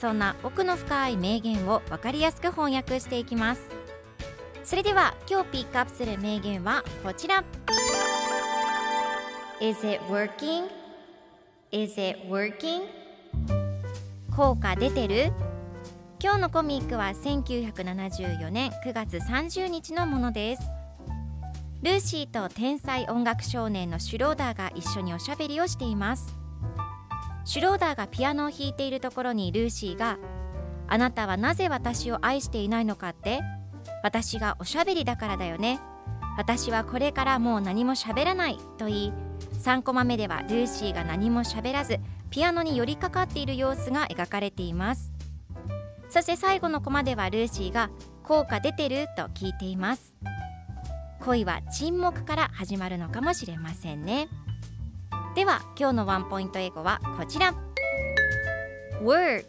そんな奥の深い名言を分かりやすく翻訳していきます。それでは今日ピックアップする名言はこちら。 Is it working?Is it working? 効果出てる？今日のコミックは1974年9月30日のものです。ルーシーと天才音楽少年のシュローダーが一緒におしゃべりをしています。シュローダーがピアノを弾いているところにルーシーが、あなたはなぜ私を愛していないのかって、私がおしゃべりだからだよね、私はこれからもう何も喋らないと言い、3コマ目ではルーシーが何も喋らずピアノに寄りかかっている様子が描かれています。そして最後のコマではルーシーが効果出てると聞いています。恋は沈黙から始まるのかもしれませんね。では今日のワンポイント英語はこちら。 Work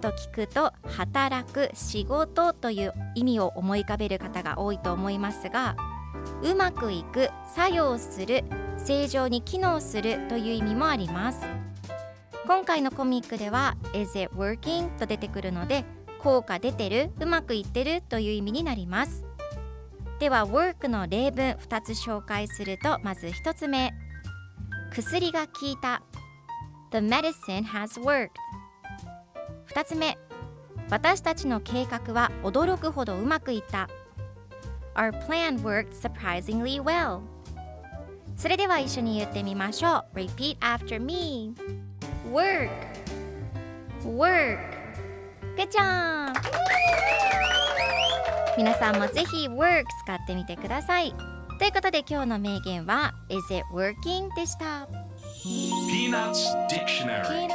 と聞くと働く、仕事という意味を思い浮かべる方が多いと思いますが、うまくいく、作用する、正常に機能するという意味もあります。今回のコミックでは Is it working? と出てくるので、効果出てる、うまくいってるという意味になります。では work の例文2つ紹介すると、まず1つ目、薬が効いた The medicine has worked。 2つ目、私たちの計画は驚くほどうまくいった Our plan worked surprisingly well。それでは一緒に言ってみましょう。 Repeat after me。 Work Work。 Good job。 皆さんもぜひ Work 使ってみてください。ということで今日の名言は Is it working? でした。 Peanuts Dictionary。